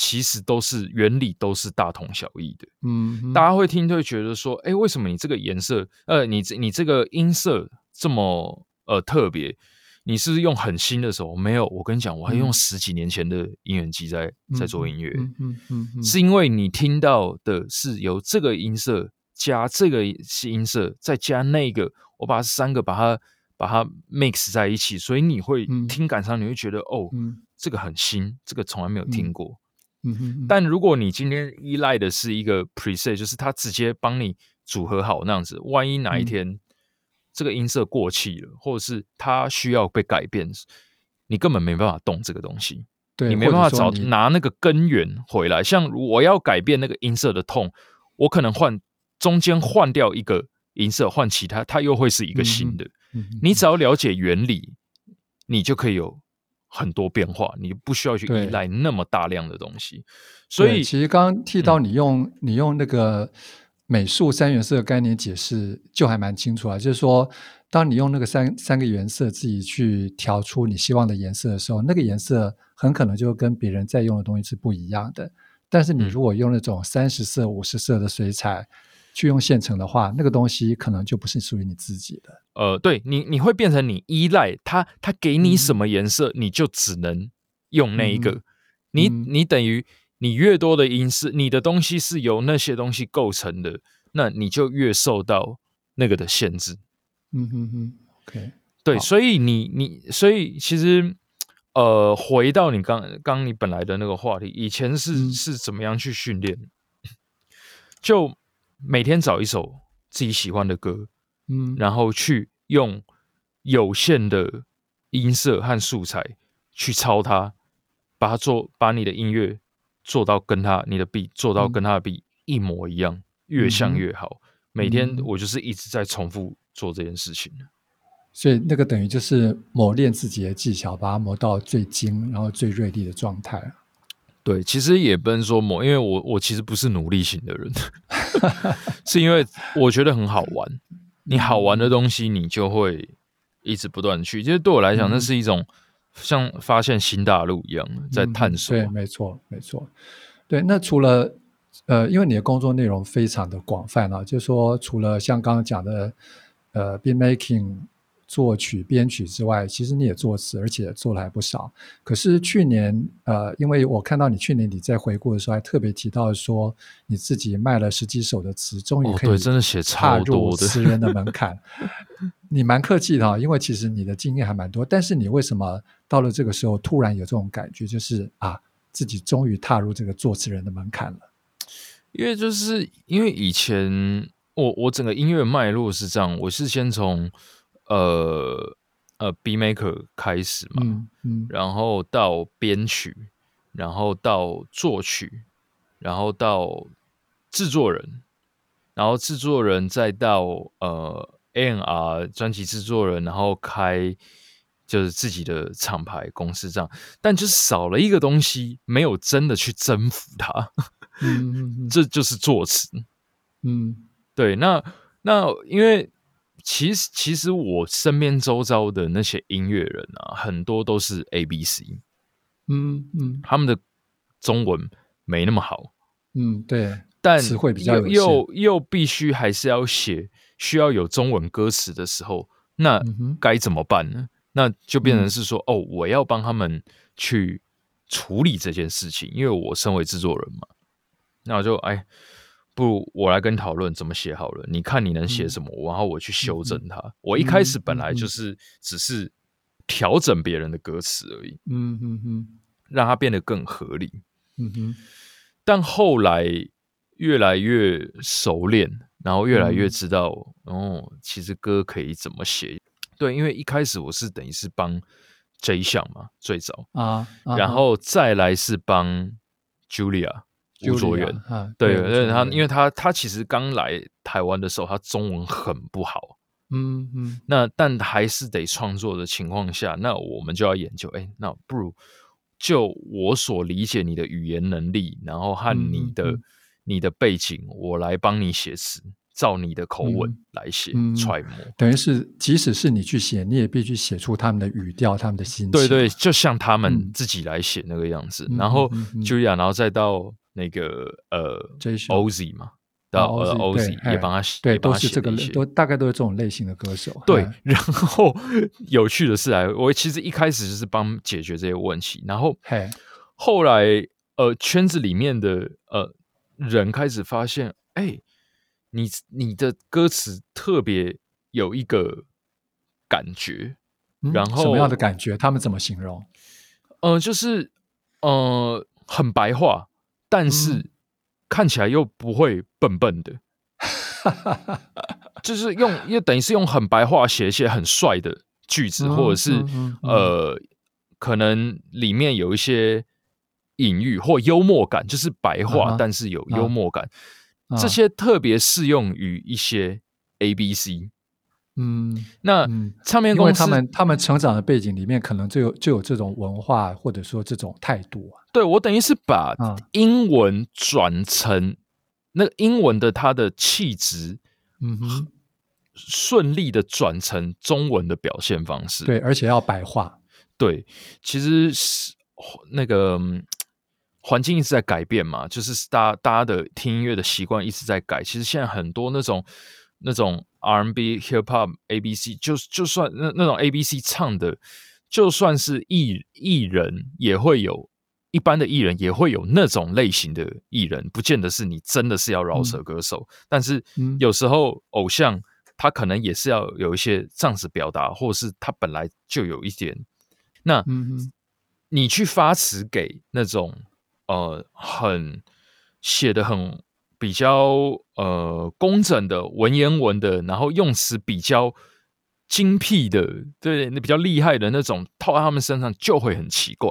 其实都是原理都是大同小异的，嗯，大家会听就会觉得说，哎，为什么你这个颜色，呃，你你这个音色这么呃特别？你是不是用很新的时候？没有，我跟你讲，我还用十几年前的音源机在、嗯、在做音乐，嗯嗯嗯嗯，是因为你听到的是由这个音色加这个音色再加那个，我把三个把它把它 mix 在一起，所以你会、嗯、听感上你会觉得哦、嗯，这个很新，这个从来没有听过。嗯但如果你今天依赖的是一个 preset， 就是它直接帮你组合好那样子，万一哪一天这个音色过气了，或者是它需要被改变，你根本没办法动这个东西，对，你没办法找拿那个根源回来。像我要改变那个音色的 tone， 我可能换中间换掉一个音色，换其他，它又会是一个新的。嗯嗯嗯、你只要了解原理，你就可以有很多变化，你不需要去依赖那么大量的东西。所以其实刚刚提到你用、嗯、你用那个美术三原色的概念解释就还蛮清楚啊，就是说当你用那个 三, 三个原色自己去调出你希望的颜色的时候，那个颜色很可能就跟别人在用的东西是不一样的。但是你如果用那种三十色五十色的水彩去用现成的话，那个东西可能就不是属于你自己的。呃，对，你你会变成你依赖它，它给你什么颜色，嗯、你就只能用那一个。嗯、你你等于你越多的音色，你的东西是由那些东西构成的，那你就越受到那个的限制。嗯哼哼 ，OK， 对，所以你你所以其实呃，回到你刚刚你本来的那个话题，以前是、嗯、是怎么样去训练？就每天找一首自己喜欢的歌，嗯，然后去用有限的音色和素材去抄它，把它做，把你的音乐做到跟它你的 beat 做到跟它的 beat 一模一样，嗯、越像越好。每天我就是一直在重复做这件事情。所以那个等于就是磨练自己的技巧，把它磨到最精，然后最锐利的状态。对，其实也不能说磨，因为 我, 我其实不是努力型的人，是因为我觉得很好玩。你好玩的东西，你就会一直不断去。其实对我来讲，嗯、那是一种像发现新大陆一样，在探索。嗯、对，没错，没错。对，那除了。呃，因为你的工作内容非常的广泛啊，就是说除了像刚刚讲的呃 beat making 作曲编曲之外，其实你也作词，而且做了还不少。可是去年呃，因为我看到你去年你在回顾的时候还特别提到说你自己卖了十几首的词，终于可以踏入词人的门槛。哦、你蛮客气的啊，因为其实你的经验还蛮多，但是你为什么到了这个时候突然有这种感觉，就是啊自己终于踏入这个作词人的门槛了？因为就是因为以前我我整个音乐脉络是这样，我是先从呃呃 beat maker 开始嘛，嗯嗯、然后到编曲，然后到作曲，然后到制作人，然后制作人再到呃 A and R 专辑制作人，然后开就是自己的厂牌公司这样，但就少了一个东西，没有真的去征服它。嗯，这就是作词。嗯，对，那那因为其实其实我身边周遭的那些音乐人啊，很多都是 A B C。嗯嗯，他们的中文没那么好。嗯，对，但词汇比较有限，又又必须还是要写需要有中文歌词的时候，那该怎么办呢？那就变成是说，嗯、哦，我要帮他们去处理这件事情，因为我身为制作人嘛。那我就哎，不如我来跟你讨论怎么写好了。你看你能写什么，嗯、然后我去修正它。嗯、我一开始本来就是只是调整别人的歌词而已，嗯嗯嗯，让它变得更合理。嗯哼，但后来越来越熟练，然后越来越知道，嗯、哦，其实歌可以怎么写。对，因为一开始我是等于是帮 Jay Sean 嘛，最早啊，啊然后再来是帮 Julia。吴卓源，啊、对，对他，因为他他其实刚来台湾的时候，他中文很不好，嗯嗯，那但还是得创作的情况下，那我们就要研究，哎，那不如就我所理解你的语言能力，然后和你的、嗯嗯、你的背景，我来帮你写词，照你的口吻来写、嗯、揣摩，等于是即使是你去写，你也必须写出他们的语调，他们的心情，对对，就像他们自己来写那个样子，嗯、然后 Julia，、嗯嗯、然后再到。那个呃 ，Ozzy 嘛，到 Ozzy 也帮他写，对，都是这个，都大概都是这种类型的歌手。对，嗯、然后有趣的是啊，我其实一开始就是帮解决这些问题，然后后来呃，圈子里面的呃人开始发现，哎，你你的歌词特别有一个感觉，嗯、然后什么样的感觉？他们怎么形容？呃，就是呃，很白话。但是、嗯、看起来又不会笨笨的，就是用又等于是用很白话写一些很帅的句子，嗯、或者是、嗯嗯、呃，可能里面有一些隐喻或幽默感，就是白话、嗯、但是有幽默感，嗯、这些特别适用于一些 A B C。嗯，那唱片公司因为他们他们成长的背景里面，可能就有就有这种文化，或者说这种态度啊。对，我等于是把英文转成、嗯、那个英文的它的气质，嗯哼，顺利的转成中文的表现方式。对，而且要白话。对，其实是那个环境一直在改变嘛，就是大家大家的听音乐的习惯一直在改。其实现在很多那种那种。R and B、Hip Hop、A B C， 就就算 那, 那种 A B C 唱的，就算是艺艺人也会有，一般的艺人也会有那种类型的艺人，不见得是你真的是要饶舌歌手，嗯、但是有时候偶像他可能也是要有一些这样子表达，或者是他本来就有一点。那、嗯、你去发词给那种呃很写的很比较呃工整的文言文的，然后用词比较精辟的，对，比较厉害的那种，套在他们身上就会很奇怪，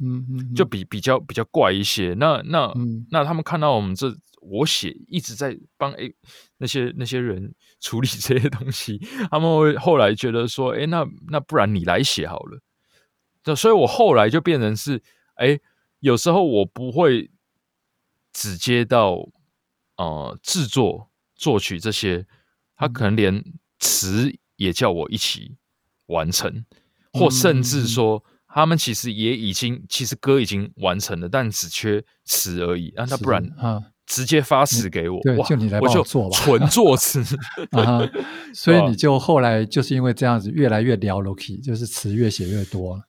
嗯嗯，就比比较比较怪一些。那那、嗯、那他们看到我们这我写一直在帮哎那些那些人处理这些东西，他们会后来觉得说，哎，那那不然你来写好了。所以我后来就变成是，哎，有时候我不会只接到呃制作作曲这些，他可能连词也叫我一起完成，或甚至说他们其实也已经其实歌已经完成了，但只缺词而已。那、啊、不然直接发词给我，对，就你来帮我做吧，我就纯作词、啊。所以你就后来就是因为这样子越来越聊 Loki， 就是词越写越多了。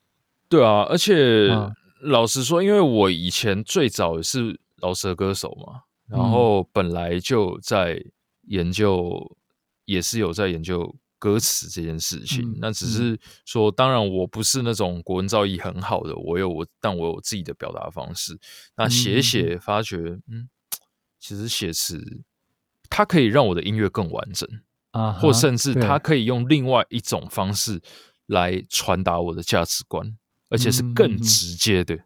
对啊，而且、嗯、老实说，因为我以前最早是饶舌歌手嘛，然后本来就在研究，嗯、也是有在研究歌词这件事情。嗯、那只是说，当然我不是那种国文造诣很好的，我有我，但我有自己的表达方式。那写写发觉，嗯，其实写词它可以让我的音乐更完整啊，或甚至它可以用另外一种方式来传达我的价值观。而且是更直接的、嗯、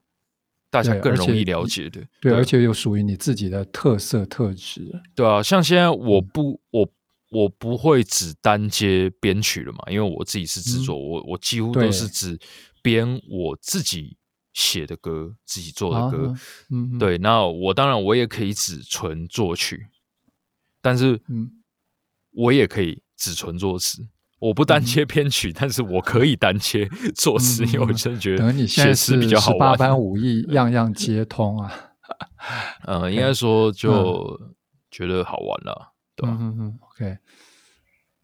大家更容易了解的， 对， 对，而且有属于你自己的特色特质，对啊，像现在我不我我不会只单接编曲了嘛，因为我自己是制作、嗯、我我几乎都是只编我自己写的歌自己做的歌、啊嗯、对，那我当然我也可以只纯作曲，但是我也可以只纯作词，我不单切编曲、嗯，但是我可以单切作词，因为我真的觉得写词比较好玩。等你现在是十八般武艺，样样皆通啊！呃，应该说就觉得好玩了，对吧、啊？嗯嗯嗯 ，OK。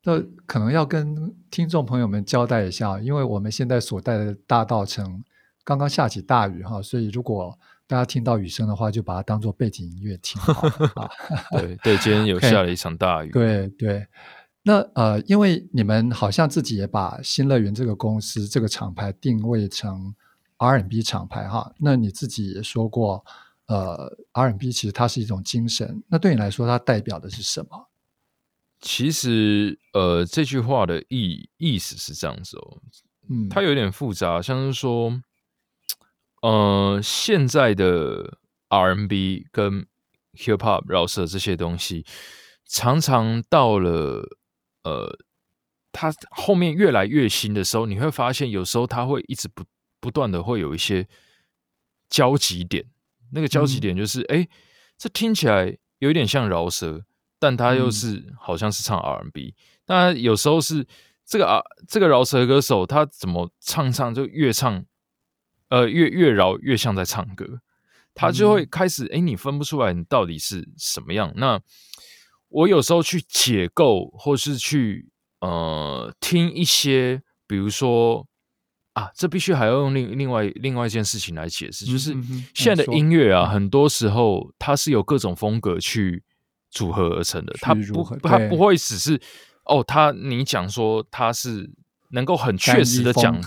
那可能要跟听众朋友们交代一下，因为我们现在所在的大稻埕刚刚下起大雨哈，所以如果大家听到雨声的话，就把它当做背景音乐听好了。对对，今天有下了一场大雨。Okay, 对对。那呃，因为你们好像自己也把新乐园这个公司这个厂牌定位成 R and B 厂牌哈，那你自己也说过，呃 ，R and B 其实它是一种精神，那对你来说它代表的是什么？其实呃，这句话的意意思是这样子哦，嗯，它有点复杂，像是说，呃，现在的 R and B 跟 Hip Hop 饶舌这些东西，常常到了。呃，它后面越来越新的时候，你会发现有时候它会一直不不断的会有一些交集点。那个交集点就是，哎、嗯，这听起来有一点像饶舌，但它又是、嗯、好像是唱 R and B。那有时候是这个啊，这个饶舌歌手他怎么唱唱就越唱，呃，越越饶越像在唱歌，他就会开始哎、嗯，你分不出来你到底是什么样。那我有时候去解构，或是去呃听一些，比如说啊，这必须还要用另另外另外一件事情来解释，就是现在的音乐啊，嗯、很多时候它是由各种风格去组合而成的，它不它不会只是哦，它你讲说它是能够很确实的讲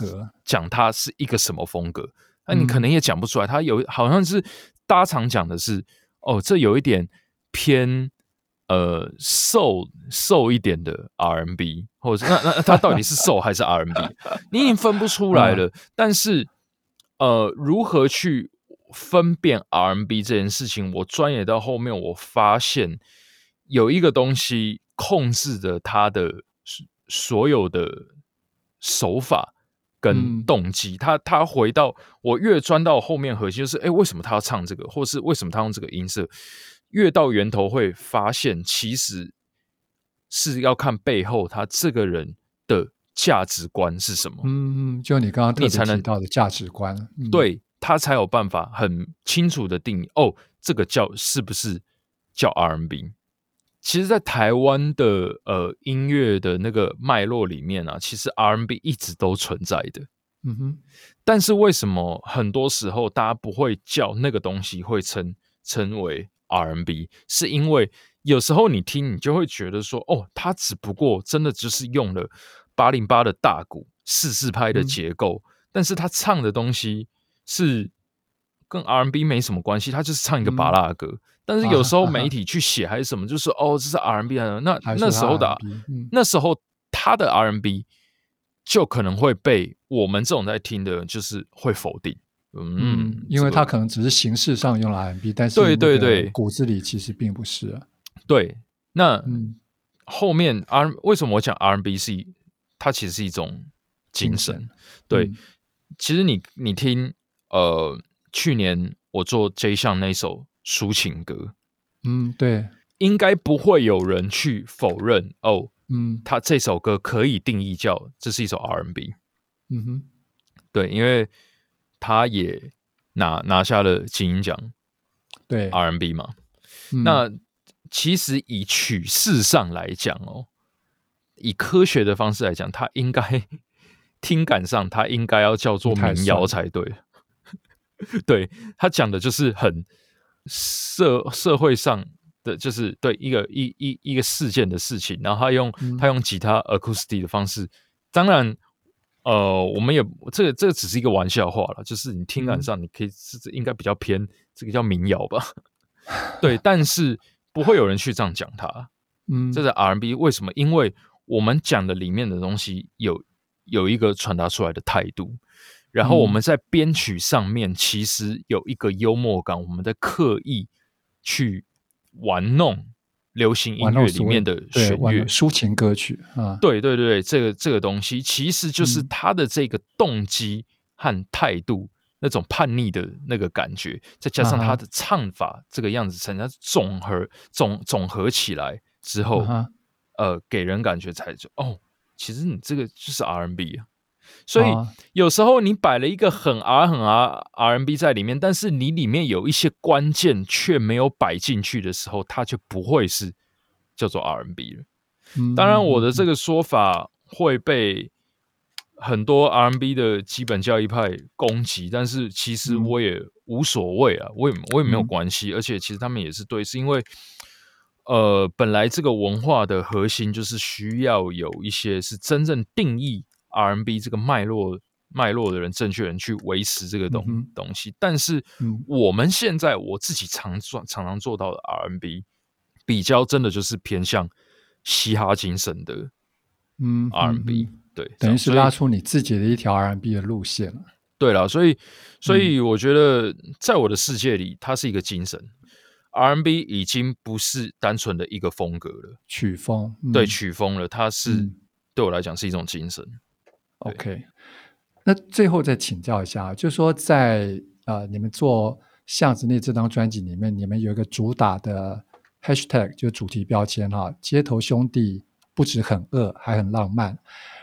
讲它是一个什么风格，那、嗯啊、你可能也讲不出来，它有好像是大家常讲的是哦，这有一点偏。呃，瘦瘦一点的 R and B， 或者那那它到底是瘦还是 R and B， 你已经分不出来了。嗯、但是，呃，如何去分辨 R and B 这件事情，我专业到后面，我发现有一个东西控制着它的所有的手法跟动机。它、嗯、它回到我越钻到后面核心，就是哎、欸，为什么他要唱这个，或是为什么他用这个音色？越到源头会发现，其实是要看背后他这个人的价值观是什么。嗯，就你刚刚特别提到的价值观，嗯、对他才有办法很清楚的定义。哦，这个叫是不是叫 R and B？ 其实，在台湾的呃音乐的那个脉络里面啊，其实 R and B 一直都存在的。嗯哼，但是为什么很多时候大家不会叫那个东西会称称为？R and B 是因为有时候你听你就会觉得说哦，他只不过真的就是用了八零八的大鼓四四拍的结构、嗯、但是他唱的东西是跟 R and B 没什么关系，他就是唱一个芭乐歌、嗯、但是有时候媒体去写还是什么、啊啊、就是哦这是 R and B 那, 那时候的、嗯、那时候他的 R and B 就可能会被我们这种在听的就是会否定， 嗯, 嗯，因为他可能只是形式上用了 R and B， 但是对对对骨子里其实并不是、啊、对, 对那、嗯、后面 R, 为什么我讲 R and B 是它其实是一种精神, 精神对、嗯、其实 你, 你听呃去年我做 Jay Sean 那首抒情歌，嗯，对，应该不会有人去否认哦，嗯，他这首歌可以定义叫这是一首 R and B， 嗯哼，对，因为他也 拿, 拿下了金鹰奖，对 R and B 嘛、嗯，那其实以曲式上来讲哦，以科学的方式来讲，他应该听感上他应该要叫做民谣才对。对，他讲的就是很 社, 社会上的就是对一 个, 一一一个事件的事情，然后他用、嗯、他用吉他 acoustic 的方式，当然呃我们也这个这个只是一个玩笑话啦，就是你听感上你可以、嗯、应该比较偏这个叫民谣吧。对，但是不会有人去这样讲他。嗯，这是 R and B 为什么？因为我们讲的里面的东西有有一个传达出来的态度。然后我们在编曲上面其实有一个幽默感，我们在刻意去玩弄流行音乐里面的弦乐抒情歌曲、啊、对对对，这个这个东西其实就是它的这个动机和态度、嗯、那种叛逆的那个感觉，再加上它的唱法这个样子呈现，总和总总和起来之后、啊、呃给人感觉才就哦其实你这个就是 R and B 啊。所以有时候你摆了一个很 R 很 R R and B 在里面，但是你里面有一些关键却没有摆进去的时候，它就不会是叫做 R and B 了。当然我的这个说法会被很多 R and B 的基本教义派攻击，但是其实我也无所谓啊，我也我也没有关系，而且其实他们也是对，是因为呃本来这个文化的核心就是需要有一些是真正定义R and B 这个脉络脉络的人，正确人去维持这个 东,、嗯、东西，但是我们现在我自己 常, 常常做到的 R and B 比较真的就是偏向嘻哈精神的 R and B， 嗯 ，R and B 对，等于是拉出你自己的一条 R and B 的路线了。对啦，所以所以我觉得在我的世界里，它是一个精神。R and B 已经不是单纯的一个风格了，曲风、嗯、对曲风了，它是、嗯、对我来讲是一种精神。OK， 那最后再请教一下，就是说在、呃、你们做巷子内这张专辑里面，你们有一个主打的 hashtag 就是主题标签、啊、街头兄弟不止很饿还很浪漫，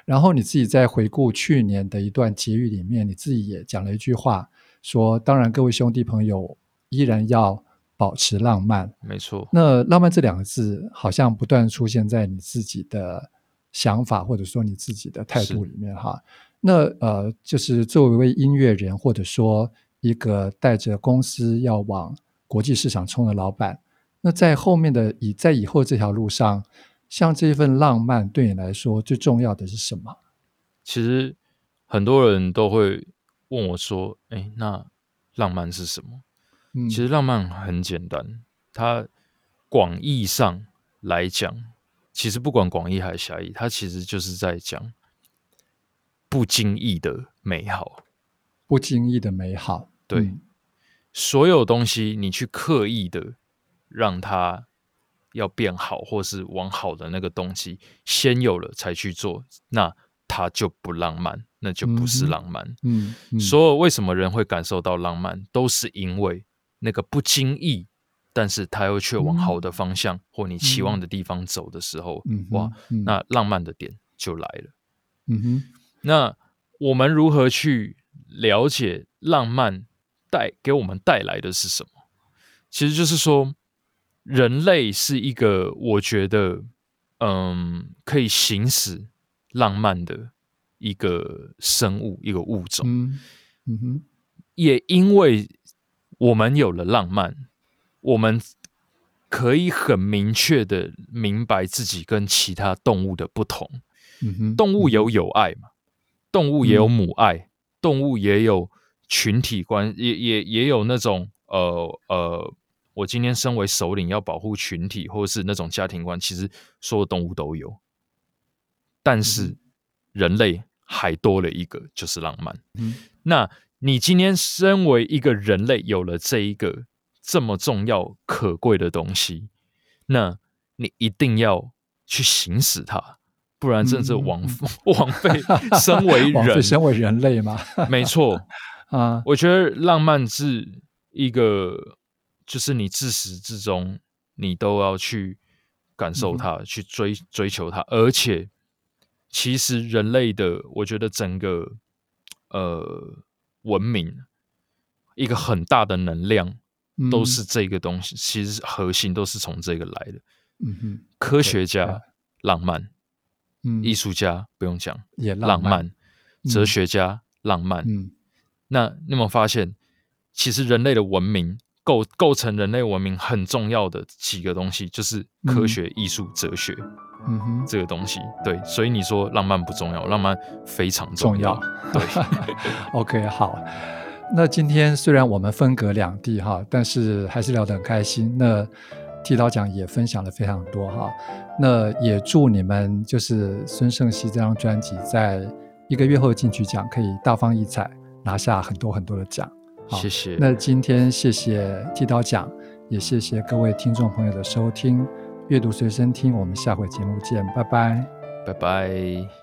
然后你自己在回顾去年的一段节语里面，你自己也讲了一句话说，当然各位兄弟朋友依然要保持浪漫。没错，那浪漫这两个字好像不断出现在你自己的想法或者说你自己的态度里面哈，那呃，就是作为一位音乐人或者说一个带着公司要往国际市场冲的老板，那在后面的以在以后这条路上，像这一份浪漫对你来说最重要的是什么？其实很多人都会问我说，哎，那浪漫是什么、嗯、其实浪漫很简单，它广义上来讲其实不管广义还是狭义，它其实就是在讲不经意的美好，不经意的美好，对、嗯、所有东西你去刻意的让它要变好或是往好的那个东西先有了才去做，那它就不浪漫，那就不是浪漫。嗯嗯嗯、所有为什么人会感受到浪漫，都是因为那个不经意但是它又却往好的方向、嗯、或你期望的地方走的时候、嗯、哇、嗯、那浪漫的点就来了、嗯、哼，那我们如何去了解浪漫带给我们带来的是什么？其实就是说人类是一个我觉得嗯可以行使浪漫的一个生物一个物种、嗯嗯、哼，也因为我们有了浪漫，我们可以很明确的明白自己跟其他动物的不同、嗯、动物有友爱嘛，动物也有母爱、嗯、动物也有群体关，也也也有那种呃呃，我今天身为首领要保护群体，或者是那种家庭观，其实所有动物都有，但是人类还多了一个，就是浪漫。嗯，那你今天身为一个人类，有了这一个这么重要可贵的东西，那你一定要去行使它。不然真的是枉费身为人，枉费身为人类嘛？没错啊，我觉得浪漫是一个，就是你自始至终你都要去感受它，嗯、去追追求它。而且，其实人类的，我觉得整个呃文明一个很大的能量，都是这个东西，嗯、其实核心都是从这个来的。嗯哼，科学家浪漫。艺术家不用讲，也浪漫；浪漫哲学家、嗯、浪漫。嗯、那你有没有发现，其实人类的文明构构成人类文明很重要的几个东西，就是科学、嗯、艺术、哲学，嗯哼，这个东西。对，所以你说浪漫不重要，浪漫非常重要。重要对，OK， 好。那今天虽然我们分隔两地哈，但是还是聊得很开心。那剃刀奖也分享了非常多哈，那也祝你们就是孙盛希这张专辑在一个月后金曲奖可以大放异彩，拿下很多很多的奖。谢谢。那今天谢谢剃刀奖，也谢谢各位听众朋友的收听。阅读随身听，我们下回节目见，拜拜，拜拜。